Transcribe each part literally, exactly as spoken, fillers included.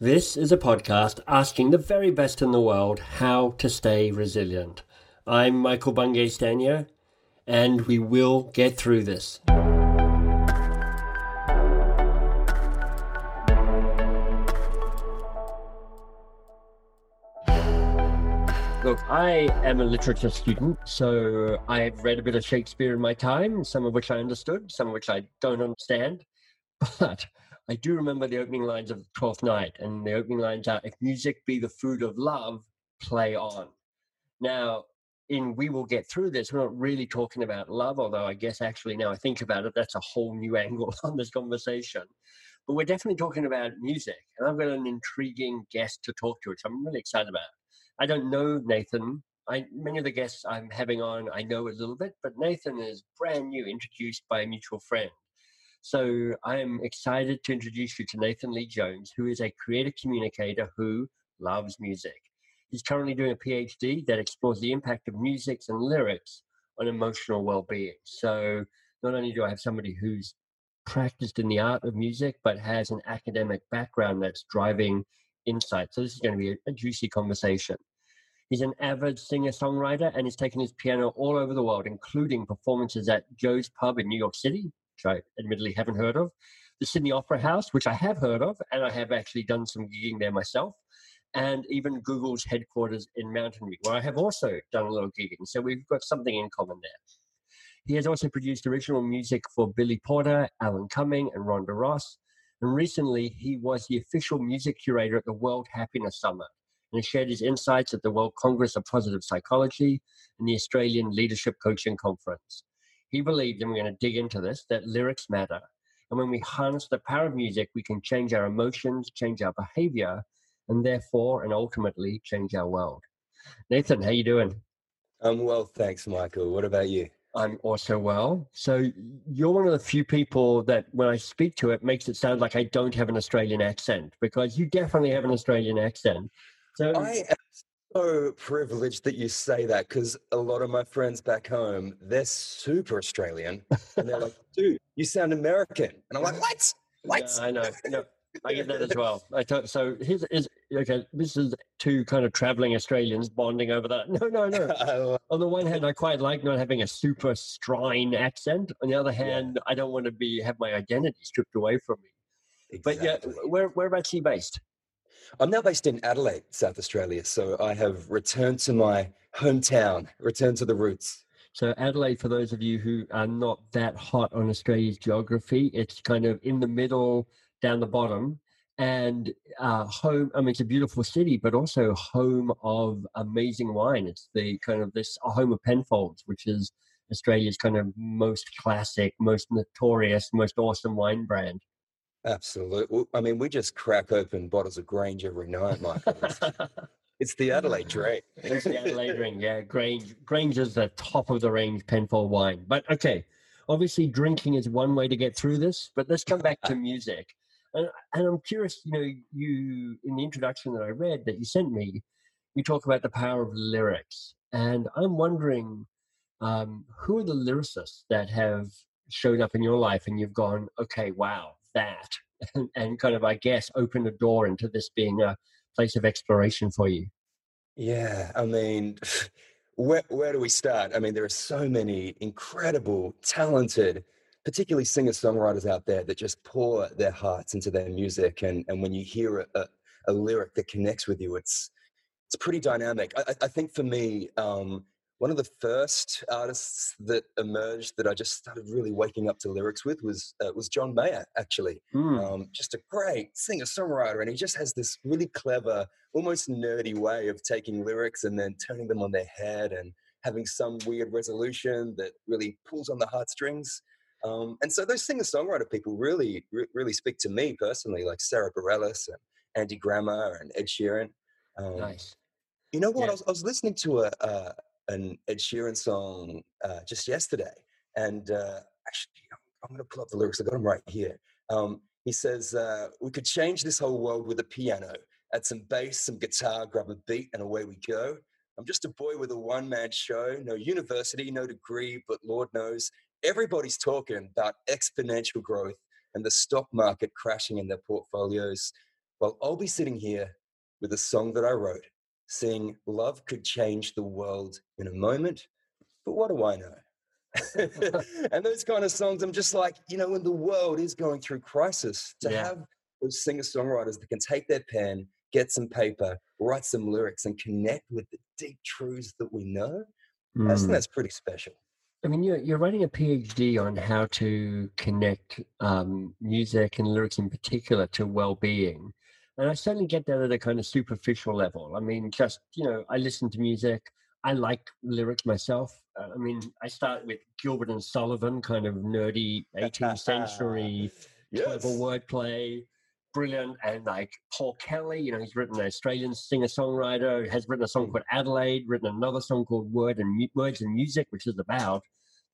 This is a podcast asking the very best in the world how to stay resilient. I'm Michael Bungay Stanier, and we will get through this. Look, I am a literature student, so I've read a bit of Shakespeare in my time, some of which I understood, some of which I don't understand, but I do remember the opening lines of The Twelfth Night, and the opening lines are, if music be the food of love, play on. Now, in We Will Get Through This, we're not really talking about love, although I guess actually now I think about it, that's a whole new angle on this conversation. But we're definitely talking about music, and I've got an intriguing guest to talk to, which I'm really excited about. I don't know Nathan. I, many of the guests I'm having on, I know a little bit, but Nathan is brand new, introduced by a mutual friend. So I'm excited to introduce you to Nathan Lee Jones, who is a creative communicator who loves music. He's currently doing a P H D that explores the impact of music and lyrics on emotional well-being. So not only do I have somebody who's practiced in the art of music, but has an academic background that's driving insight. So this is going to be a juicy conversation. He's an avid singer-songwriter and has taken his piano all over the world, including performances at Joe's Pub in New York City, which I admittedly haven't heard of, the Sydney Opera House, which I have heard of, and I have actually done some gigging there myself, and even Google's headquarters in Mountain View, where I have also done a little gigging. So we've got something in common there. He has also produced original music for Billy Porter, Alan Cumming, and Rhonda Ross. And recently, he was the official music curator at the World Happiness Summit, and he shared his insights at the World Congress of Positive Psychology and the Australian Leadership Coaching Conference. He believed, and we're going to dig into this, that lyrics matter. And when we harness the power of music, we can change our emotions, change our behavior, and therefore, and ultimately, change our world. Nathan, how you doing? I'm well, thanks, Michael. What about you? I'm also well. So you're one of the few people that when I speak to it, makes it sound like I don't have an Australian accent, because you definitely have an Australian accent. So I am so privileged that you say that, because a lot of my friends back home, they're super Australian. And they're like, dude, you sound American. And I'm like, what? What? No, I know. No, I get that as well. I t- so here's, is okay, this is two kind of traveling Australians bonding over that. No, no, no. On the one hand, I quite like not having a super strine accent. On the other hand, yeah. I don't want to be have my identity stripped away from me. Exactly. But yeah, where, whereabouts are you based? I'm now based in Adelaide, South Australia, so I have returned to my hometown, returned to the roots. So Adelaide, for those of you who are not that hot on Australia's geography, it's kind of in the middle, down the bottom, and uh, home, I mean, it's a beautiful city, but also home of amazing wine. It's the kind of this home of Penfolds, which is Australia's kind of most classic, most notorious, most awesome wine brand. Absolutely. I mean, we just crack open bottles of Grange every night, Michael. It's, it's the Adelaide drink. It's the Adelaide ring, yeah. Grange Grange is the top of the range Penfold wine. But okay, obviously drinking is one way to get through this, but let's come back to music. And, and I'm curious, you know, you in the introduction that I read that you sent me, you talk about the power of lyrics. And I'm wondering, um, who are the lyricists that have showed up in your life and you've gone, okay, wow, that and, and kind of, I guess, open the door into this being a place of exploration for you? Yeah, I mean, where where do we start? I mean, there are so many incredible, talented, particularly singer-songwriters out there that just pour their hearts into their music. And, and when you hear a, a, a lyric that connects with you, it's it's pretty dynamic. I, I think for me, um, one of the first artists that emerged that I just started really waking up to lyrics with was uh, was John Mayer, actually. Mm. Um, just a great singer-songwriter. And he just has this really clever, almost nerdy way of taking lyrics and then turning them on their head and having some weird resolution that really pulls on the heartstrings. Um, and so those singer-songwriter people really, re- really speak to me personally, like Sarah Bareilles and Andy Grammer and Ed Sheeran. Um, nice. You know what? Yeah. I, was, I was listening to a... a an Ed Sheeran song uh, just yesterday. And uh, actually, I'm going to pull up the lyrics. I got them right here. Um, he says, uh, we could change this whole world with a piano, add some bass, some guitar, grab a beat, and away we go. I'm just a boy with a one-man show, no university, no degree, but Lord knows everybody's talking about exponential growth and the stock market crashing in their portfolios. Well, I'll be sitting here with a song that I wrote, saying love could change the world in a moment, but what do I know? And those kind of songs, I'm just like, you know, when the world is going through crisis, to yeah. have those singer-songwriters that can take their pen, get some paper, write some lyrics, and connect with the deep truths that we know, mm. I think that's pretty special. I mean, you're, you're writing a PhD on how to connect um, music and lyrics in particular to well-being. And I certainly get that at a kind of superficial level. I mean, just, you know, I listen to music. I like lyrics myself. Uh, I mean, I start with Gilbert and Sullivan, kind of nerdy eighteenth century, yes. clever wordplay, brilliant. And like Paul Kelly, you know, he's written an Australian singer-songwriter, has written a song called Adelaide, written another song called Word and Words and Music, which is about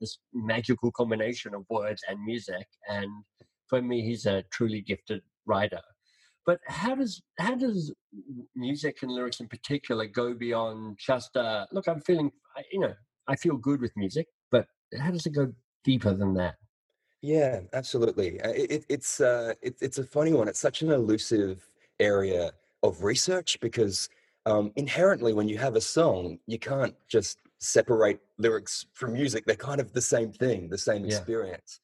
this magical combination of words and music. And for me, he's a truly gifted writer. But how does how does music and lyrics in particular go beyond just uh, look? I'm feeling, you know, I feel good with music, but how does it go deeper than that? Yeah, absolutely. It, it, it's uh, it, it's a funny one. It's such an elusive area of research because um, inherently, when you have a song, you can't just separate lyrics from music. They're kind of the same thing, the same experience. Yeah.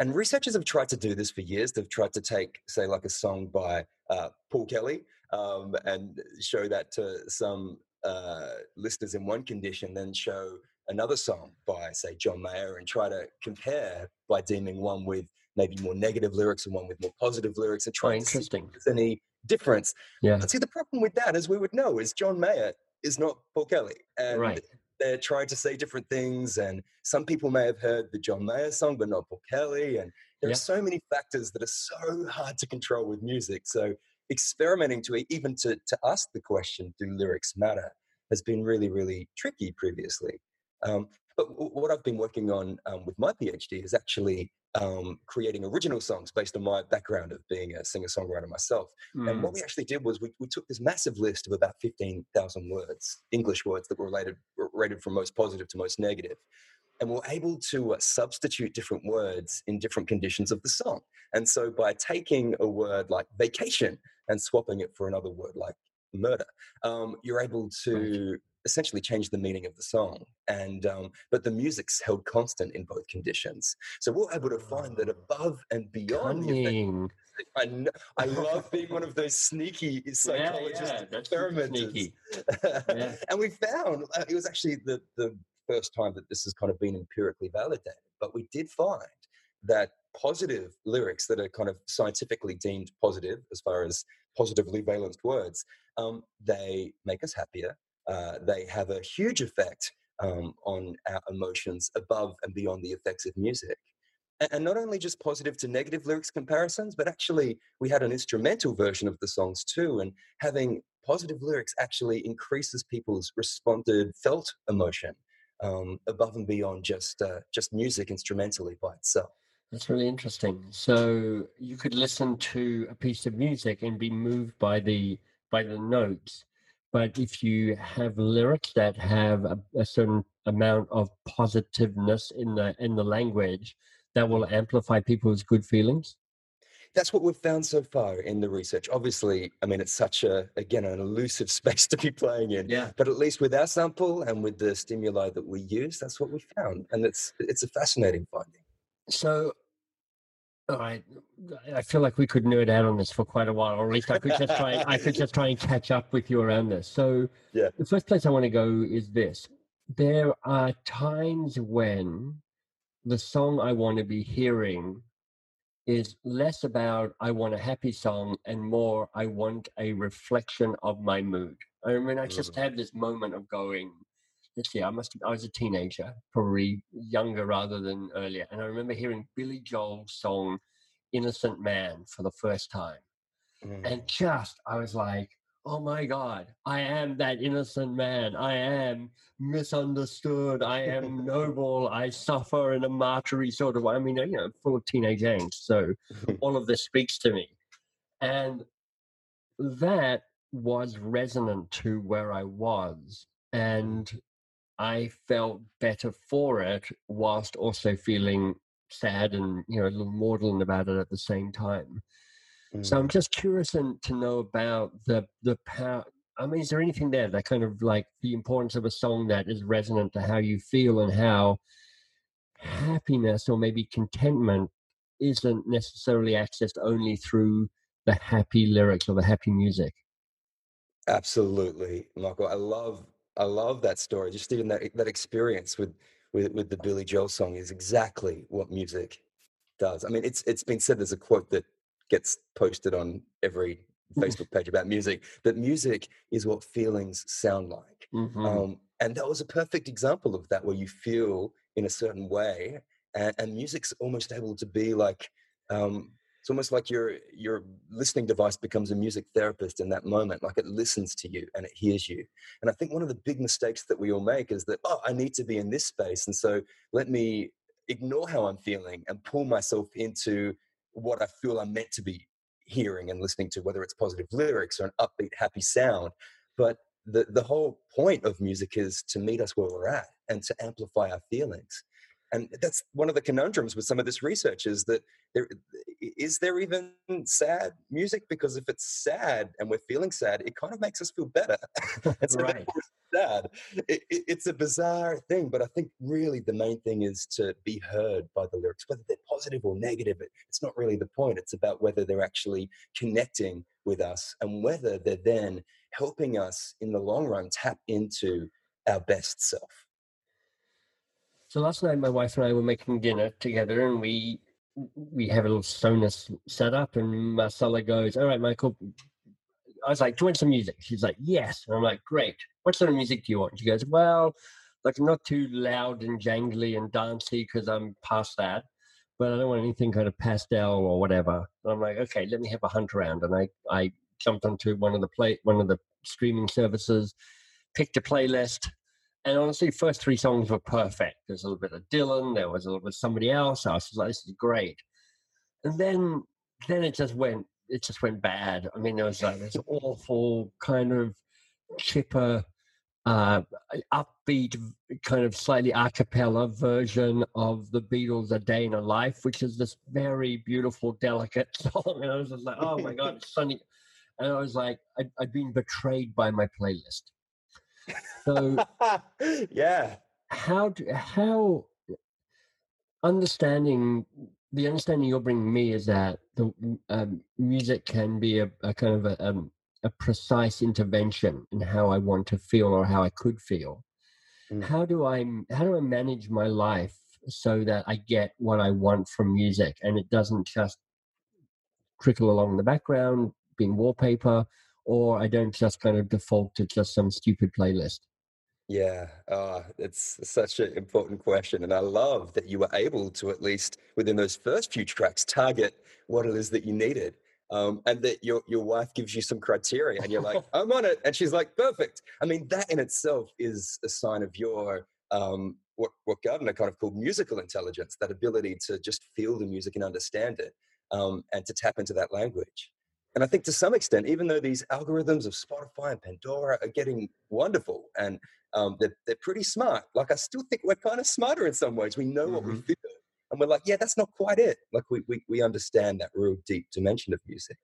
And researchers have tried to do this for years. They've tried to take, say, like a song by uh, Paul Kelly um, and show that to some uh, listeners in one condition, then show another song by, say, John Mayer and try to compare by deeming one with maybe more negative lyrics and one with more positive lyrics and trying oh, to see if there's any difference. Yeah. But see, the problem with that, as we would know, is John Mayer is not Paul Kelly. And right. They're trying to say different things, and some people may have heard the John Mayer song but not Paul Kelly, and there yeah. are so many factors that are so hard to control with music. So experimenting to even to, to ask the question, do lyrics matter, has been really, really tricky previously. Um, but w- what I've been working on um, with my PhD is actually um, creating original songs based on my background of being a singer-songwriter myself. Mm. And what we actually did was we, we took this massive list of about fifteen thousand words, English words that were related, rated from most positive to most negative. And we're able to uh, substitute different words in different conditions of the song. And so by taking a word like vacation and swapping it for another word like murder, um, you're able to... Right. essentially changed the meaning of the song, and um, but the music's held constant in both conditions. So we're able to find that above and beyond. The I, know, I love being one of those sneaky psychologist yeah, yeah, experimenters. Sneaky. yeah. And we found uh, it was actually the the first time that this has kind of been empirically validated. But we did find that positive lyrics that are kind of scientifically deemed positive, as far as positively valenced words, um, they make us happier. Uh, they have a huge effect um, on our emotions above and beyond the effects of music. And, and not only just positive to negative lyrics comparisons, but actually we had an instrumental version of the songs too. And having positive lyrics actually increases people's responded felt emotion um, above and beyond just uh, just music instrumentally by itself. That's really interesting. So you could listen to a piece of music and be moved by the by the notes. But if you have lyrics that have a, a certain amount of positiveness in the in the language, that will amplify people's good feelings? That's what we've found so far in the research. Obviously, I mean, it's such a, again, an elusive space to be playing in. Yeah. But at least with our sample and with the stimuli that we use, that's what we found. And it's it's a fascinating finding. So... All right, I feel like we could nerd out on this for quite a while, or at least I could just try. I could just try and catch up with you around this. So, yeah. The first place I want to go is this: there are times when the song I want to be hearing is less about I want a happy song and more I want a reflection of my mood. I mean, I just had this moment of going. Let's see, I must I was a teenager, probably younger rather than earlier. And I remember hearing Billy Joel's song, Innocent Man, for the first time. Mm. And just, I was like, oh my God, I am that innocent man. I am misunderstood. I am noble. I suffer in a martyry sort of way. I mean, you know, full of teenage angst. So all of this speaks to me. And that was resonant to where I was. And I felt better for it whilst also feeling sad and, you know, a little maudlin about it at the same time. Mm. So I'm just curious in, to know about the the power. I mean, is there anything there that kind of like the importance of a song that is resonant to how you feel and how happiness or maybe contentment isn't necessarily accessed only through the happy lyrics or the happy music? Absolutely, Michael. I love I love that story. Just even that that experience with with, with the Billy Joel song is exactly what music does. I mean, it's it's been said, there's a quote that gets posted on every Facebook page about music, that music is what feelings sound like. Mm-hmm. Um, and that was a perfect example of that, where you feel in a certain way, and, and music's almost able to be like, um, it's almost like your your listening device becomes a music therapist in that moment. Like, it listens to you and it hears you. And I think one of the big mistakes that we all make is that, oh, I need to be in this space, and so let me ignore how I'm feeling and pull myself into what I feel I'm meant to be hearing and listening to, whether it's positive lyrics or an upbeat, happy sound. But the the whole point of music is to meet us where we're at and to amplify our feelings. And that's one of the conundrums with some of this research, is that there is there even sad music? Because if it's sad and we're feeling sad, it kind of makes us feel better. It's right. Sad. It, it, it's a bizarre thing, but I think really the main thing is to be heard by the lyrics, whether they're positive or negative. It, it's not really the point. It's about whether they're actually connecting with us and whether they're then helping us in the long run tap into our best self. So last night, my wife and I were making dinner together, and we we have a little Sonos set up, and Marcella goes, all right, Michael. I was like, do you want some music? She's like, yes. And I'm like, great. What sort of music do you want? She goes, well, like not too loud and jangly and dancey, because I'm past that, but I don't want anything kind of pastel or whatever. And I'm like, okay, let me have a hunt around. And I, I jumped onto one of the play, one of the streaming services, picked a playlist. And honestly, first three songs were perfect. There's a little bit of Dylan. There was a little bit of somebody else. I was like, "This is great." And then, then it just went. It just went bad. I mean, there was like this awful kind of chipper, uh, upbeat, kind of slightly a cappella version of the Beatles' "A Day in a Life," which is this very beautiful, delicate song. And I was just like, "Oh my God, it's sunny!" And I was like, I'd, "I'd been betrayed by my playlist." So yeah, how do, how understanding the understanding you're bringing me is that the um, music can be a, a kind of a, um, a precise intervention in how I want to feel or how I could feel. Mm. How do I how do I manage my life so that I get what I want from music, and it doesn't just trickle along in the background, being wallpaper? Or I don't just kind of default to just some stupid playlist? Yeah, uh, it's such an important question. And I love that you were able to, at least within those first few tracks, target what it is that you needed. Um, and that your your wife gives you some criteria and you're like, I'm on it. And she's like, perfect. I mean, that in itself is a sign of your, um, what, what Gardner kind of called musical intelligence, that ability to just feel the music and understand it, um, and to tap into that language. And I think to some extent, even though these algorithms of Spotify and Pandora are getting wonderful and um, they're, they're pretty smart, like I still think we're kind of smarter in some ways. We know mm-hmm. what we feel. And we're like, yeah, that's not quite it. Like we we, we understand that real deep dimension of music.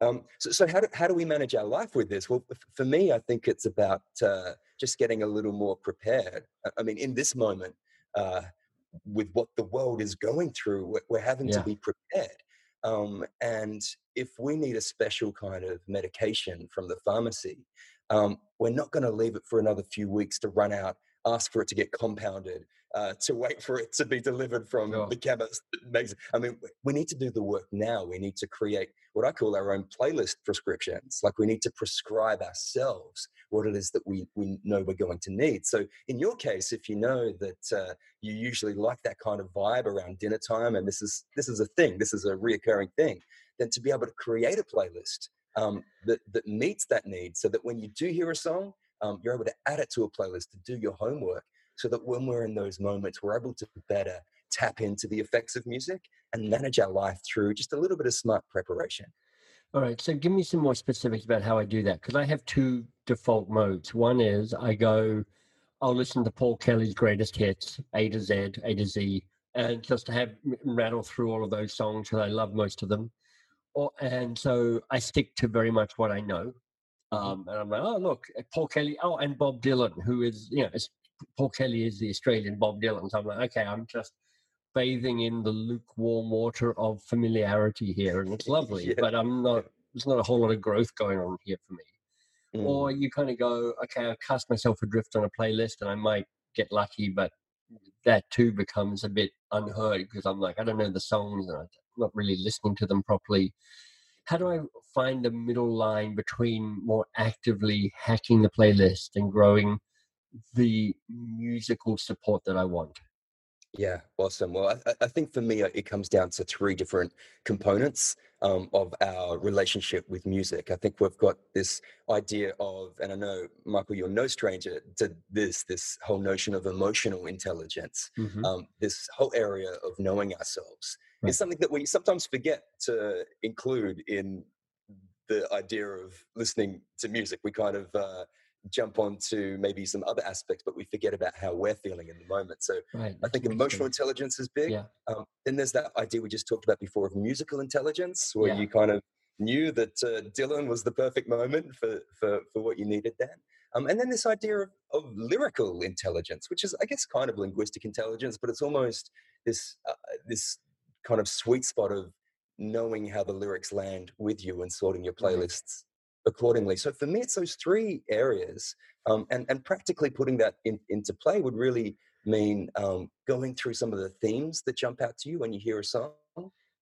Um, so so how, do, how do we manage our life with this? Well, for me, I think it's about uh, just getting a little more prepared. I mean, in this moment, uh, with what the world is going through, we're, we're having yeah. to be prepared. Um, and if we need a special kind of medication from the pharmacy, um, we're not going to leave it for another few weeks to run out, ask for it to get compounded, uh, to wait for it to be delivered from oh. the chemist that makes it. I mean, we need to do the work now. We need to create what I call our own playlist prescriptions. Like, we need to prescribe ourselves what it is that we, we know we're going to need. So in your case, if you know that uh, you usually like that kind of vibe around dinner time, and this is this is a thing, this is a reoccurring thing, then to be able to create a playlist um, that, that meets that need, so that when you do hear a song, um, you're able to add it to a playlist, to do your homework, so that when we're in those moments, we're able to better tap into the effects of music and manage our life through just a little bit of smart preparation. All right, so give me some more specifics about how I do that, because I have two default modes. One is I go, I'll listen to Paul Kelly's greatest hits, A to Z, A to Z, and just have rattle through all of those songs, because I love most of them. Or, and so I stick to very much what I know. Um, and I'm like, oh, look, Paul Kelly. Oh, and Bob Dylan, who is, you know, it's, Paul Kelly is the Australian Bob Dylan. So I'm like, okay, I'm just bathing in the lukewarm water of familiarity here. And it's lovely, yeah. but I'm not, there's not a whole lot of growth going on here for me. Mm. Or you kind of go, okay, I'll cast myself adrift on a playlist and I might get lucky, but that too becomes a bit unheard because I'm like, I don't know the songs and I'm not really listening to them properly. How do I find the middle line between more actively hacking the playlist and growing the musical support that I want? Yeah, awesome. Well, I, I think for me, it comes down to three different components um, of our relationship with music. I think we've got this idea of, and I know, Michael, you're no stranger to this, this whole notion of emotional intelligence, mm-hmm. um, this whole area of knowing ourselves. Right. It's something that we sometimes forget to include in the idea of listening to music. We kind of... Uh, jump on to maybe some other aspects, but we forget about how we're feeling in the moment. So right. I think emotional intelligence is big. Yeah. Um, then there's that idea we just talked about before of musical intelligence, where yeah. you kind of knew that uh, Dylan was the perfect moment for, for, for what you needed then. Um, and then this idea of, of lyrical intelligence, which is, I guess, kind of linguistic intelligence, but it's almost this uh, this kind of sweet spot of knowing how the lyrics land with you and sorting your playlists. Right. accordingly. So for me, it's those three areas, um, and, and practically putting that in, into play would really mean um, going through some of the themes that jump out to you when you hear a song.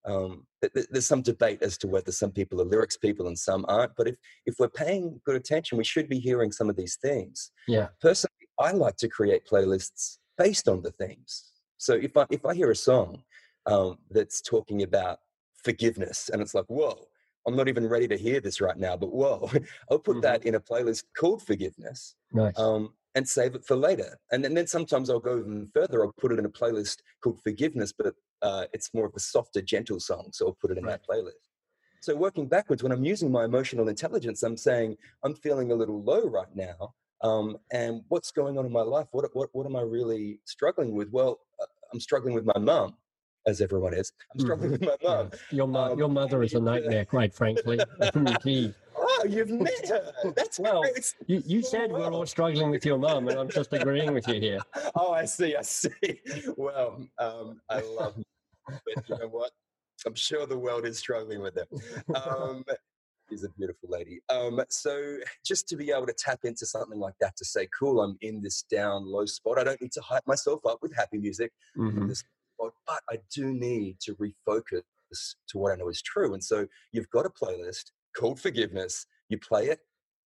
Um, th- there's some debate as to whether some people are lyrics people and some aren't, but if, if we're paying good attention, we should be hearing some of these themes. Yeah. Personally, I like to create playlists based on the themes. So if I, if I hear a song um, that's talking about forgiveness and it's like, whoa, I'm not even ready to hear this right now, but whoa, I'll put mm-hmm. that in a playlist called Forgiveness. Nice. um, and save it for later. And then, and then sometimes I'll go even further. I'll put it in a playlist called Forgiveness, but uh, it's more of a softer, gentle song. So I'll put it in right. that playlist. So working backwards, when I'm using my emotional intelligence, I'm saying I'm feeling a little low right now. Um, and what's going on in my life? What, what, what am I really struggling with? Well, I'm struggling with my mum. As everyone is, I'm struggling mm-hmm. with my mum. Yeah. Your, mo- um, your mother is a nightmare, quite frankly. Oh, you've met her. That's well. Great. You, you said well. We're all struggling with your mum, and I'm just agreeing with you here. Oh, I see. I see. Well, um, I love, but you know what? I'm sure the world is struggling with them. Um, she's a beautiful lady. Um, so just to be able to tap into something like that to say, "Cool, I'm in this down low spot. I don't need to hype myself up with happy music." Mm-hmm. This But I do need to refocus to what I know is true. And so you've got a playlist called Forgiveness. You play it,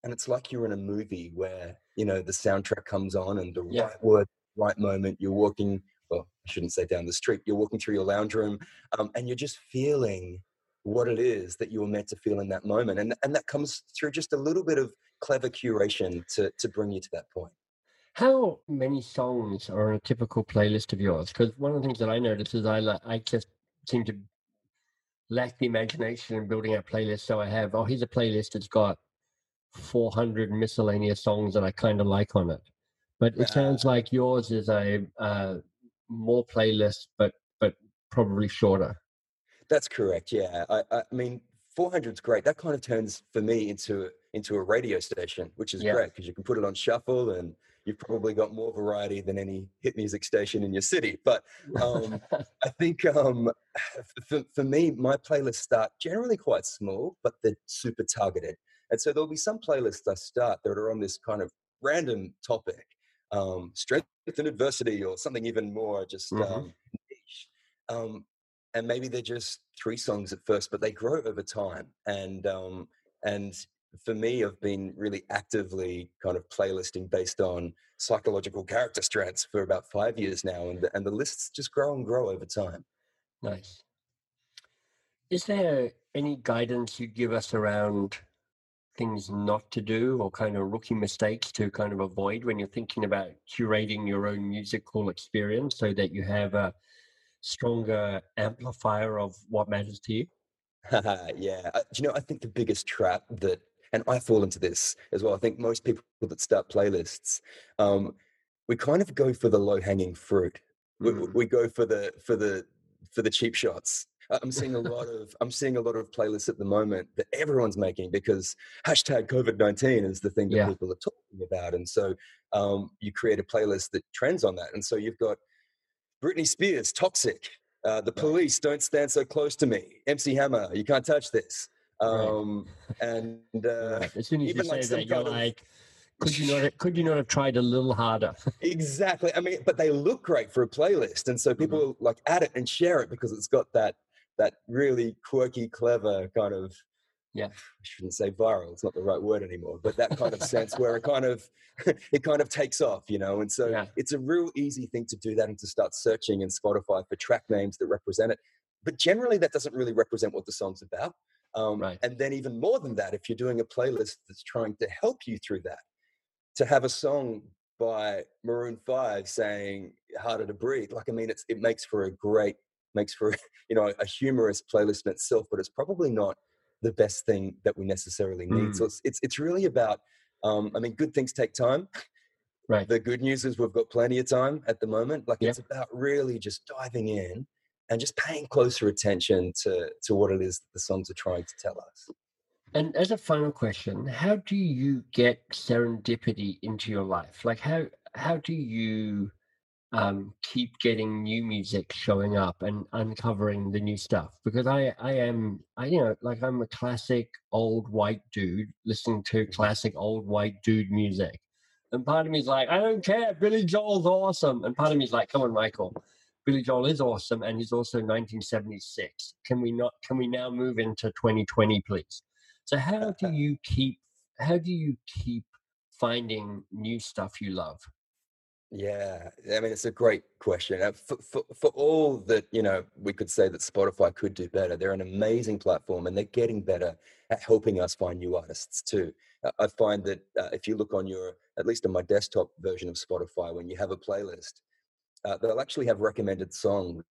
and it's like you're in a movie where, you know, the soundtrack comes on and the yeah. right word, right moment, you're walking, well, I shouldn't say down the street, you're walking through your lounge room, um, and you're just feeling what it is that you were meant to feel in that moment. And, and that comes through just a little bit of clever curation to, to bring you to that point. How many songs are on a typical playlist of yours? Because one of the things that I notice is I like, I just seem to lack the imagination in building out playlists. So I have, oh, here's a playlist that's got four hundred miscellaneous songs that I kind of like on it. But it sounds like yours is a uh, more playlist, but but probably shorter. That's correct. Yeah, I, I mean, four hundred's great. That kind of turns for me into into a radio station, which is yeah. great because you can put it on shuffle and you've probably got more variety than any hit music station in your city. But um, I think um, for, for me, my playlists start generally quite small, but they're super targeted. And so there'll be some playlists I start that are on this kind of random topic, um, strength and adversity or something even more just mm-hmm. um, niche. Um, and maybe they're just three songs at first, but they grow over time. And um, and for me, I've been really actively kind of playlisting based on psychological character strengths for about five years now, and the, and the lists just grow and grow over time. Nice. Is there any guidance you give us around things not to do or kind of rookie mistakes to kind of avoid when you're thinking about curating your own musical experience so that you have a stronger amplifier of what matters to you? Yeah. Do you know, I think the biggest trap that And I fall into this as well. I think most people that start playlists, um, we kind of go for the low-hanging fruit. Mm. We, we go for the for the for the cheap shots. I'm seeing a lot of I'm seeing a lot of playlists at the moment that everyone's making because hashtag COVID nineteen is the thing that yeah. people are talking about, and so um, you create a playlist that trends on that, and so you've got Britney Spears, Toxic, uh, The Police, Don't Stand So Close to Me, M C Hammer, You Can't Touch This, um, right. and uh, right. as soon as even you like say that, you're of, like, could you not? Could you not have tried a little harder? Exactly. I mean, but they look great for a playlist, and so people mm-hmm. like add it and share it because it's got that. that really quirky, clever kind of, yeah, I shouldn't say viral, it's not the right word anymore, but that kind of sense where it kind of, it kind of takes off, you know? And so yeah. it's a real easy thing to do that and to start searching in Spotify for track names that represent it. But generally that doesn't really represent what the song's about. Um, right. And then even more than that, if you're doing a playlist that's trying to help you through that, to have a song by Maroon five saying Harder to Breathe, like, I mean, it's, it makes for a great, makes for, you know, a humorous playlist in itself, but it's probably not the best thing that we necessarily need. Mm. So it's, it's it's really about, um, I mean, good things take time. Right. The good news is we've got plenty of time at the moment. Like yeah. it's about really just diving in and just paying closer attention to, to what it is that the songs are trying to tell us. And as a final question, how do you get serendipity into your life? Like how, how do you... Um, keep getting new music showing up and uncovering the new stuff, because I, I am, I, you know, like I'm a classic old white dude listening to classic old white dude music. And part of me is like, I don't care. Billy Joel's awesome. And part of me is like, come on, Michael, Billy Joel is awesome. And he's also nineteen seventy-six. Can we not, can we now move into twenty twenty, please? So how do you keep, how do you keep finding new stuff you love? Yeah, I mean, it's a great question. For, for, for all that, you know, we could say that Spotify could do better. They're an amazing platform and they're getting better at helping us find new artists too. I find that uh, if you look on your, at least on my desktop version of Spotify, when you have a playlist, uh, they'll actually have recommended songs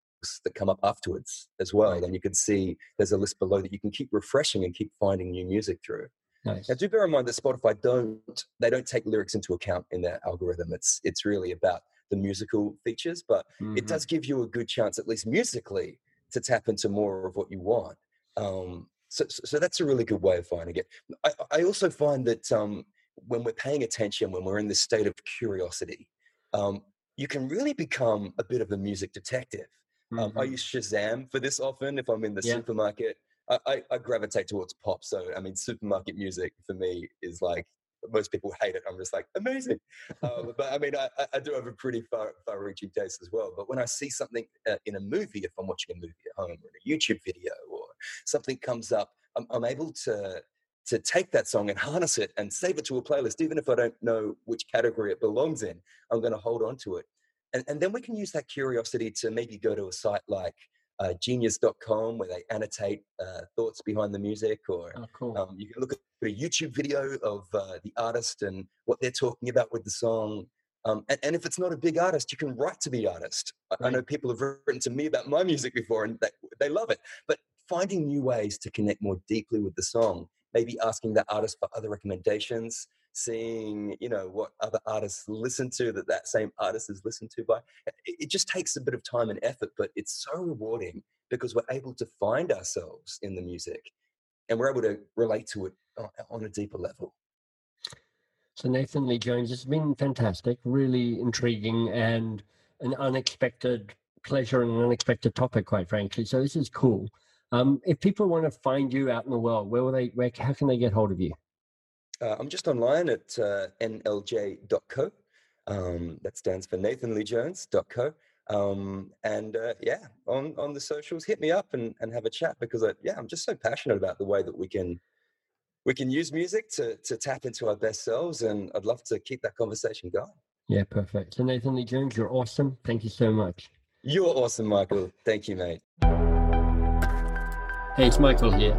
that come up afterwards as well. Right. And you can see there's a list below that you can keep refreshing and keep finding new music through. Nice. Now, do bear in mind that Spotify don't, they don't take lyrics into account in their algorithm. It's it's really about the musical features, but mm-hmm. it does give you a good chance, at least musically, to tap into more of what you want. Um, so, so that's a really good way of finding it. I, I also find that um, when we're paying attention, when we're in this state of curiosity, um, you can really become a bit of a music detective. Mm-hmm. Um, I use Shazam for this often if I'm in the yeah. supermarket. I, I gravitate towards pop. So, I mean, supermarket music for me is like, most people hate it. I'm just like, amazing. Um, but I mean, I, I do have a pretty far, far-reaching taste as well. But when I see something uh, in a movie, if I'm watching a movie at home or in a YouTube video or something comes up, I'm, I'm able to to take that song and harness it and save it to a playlist. Even if I don't know which category it belongs in, I'm going to hold on to it. And, and then we can use that curiosity to maybe go to a site like Uh, genius dot com, where they annotate uh, thoughts behind the music, or oh, cool. um, you can look at a YouTube video of uh, the artist and what they're talking about with the song. Um, and, and if it's not a big artist, you can write to the artist. I, right. I know people have written to me about my music before and they, they love it. But finding new ways to connect more deeply with the song, maybe asking that artist for other recommendations, seeing, you know, what other artists listen to that that same artist is listened to by. It just takes a bit of time and effort, but it's so rewarding because we're able to find ourselves in the music and we're able to relate to it on a deeper level. So Nathan Lee Jones, it's been fantastic, really intriguing and an unexpected pleasure and an unexpected topic, quite frankly. So this is cool. Um, if people want to find you out in the world, where will they, where, how can they get hold of you? Uh, I'm just online at uh, N L J dot co. Um, that stands for Nathan Lee Jones dot co. Um, and uh, yeah, on, on the socials, hit me up and, and have a chat because I, yeah, I'm just so passionate about the way that we can we can use music to to tap into our best selves, and I'd love to keep that conversation going. Yeah, perfect. So Nathan Lee Jones, you're awesome. Thank you so much. You're awesome, Michael. Thank you, mate. Hey, it's Michael here.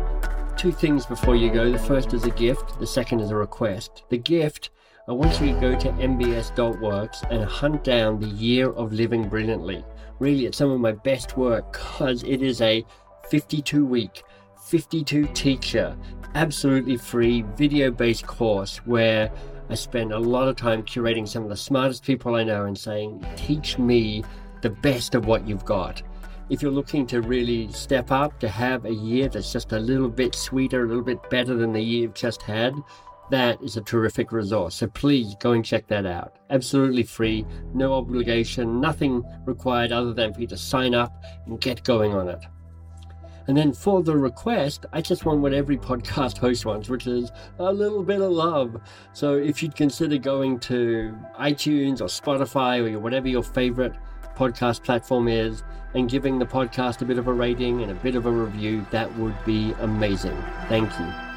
Two things before you go. The first is a gift. The second is a request. The gift, I want you to go to M B S dot works and hunt down The Year of Living Brilliantly. Really, it's some of my best work because it is a fifty-two week, fifty-two teacher, absolutely free video-based course where I spend a lot of time curating some of the smartest people I know and saying, teach me the best of what you've got. If you're looking to really step up, to have a year that's just a little bit sweeter, a little bit better than the year you've just had, that is a terrific resource. So please go and check that out. Absolutely free, no obligation, nothing required other than for you to sign up and get going on it. And then for the request, I just want what every podcast host wants, which is a little bit of love. So if you'd consider going to iTunes or Spotify or whatever your favorite podcast platform is and giving the podcast a bit of a rating and a bit of a review, that would be amazing. Thank you.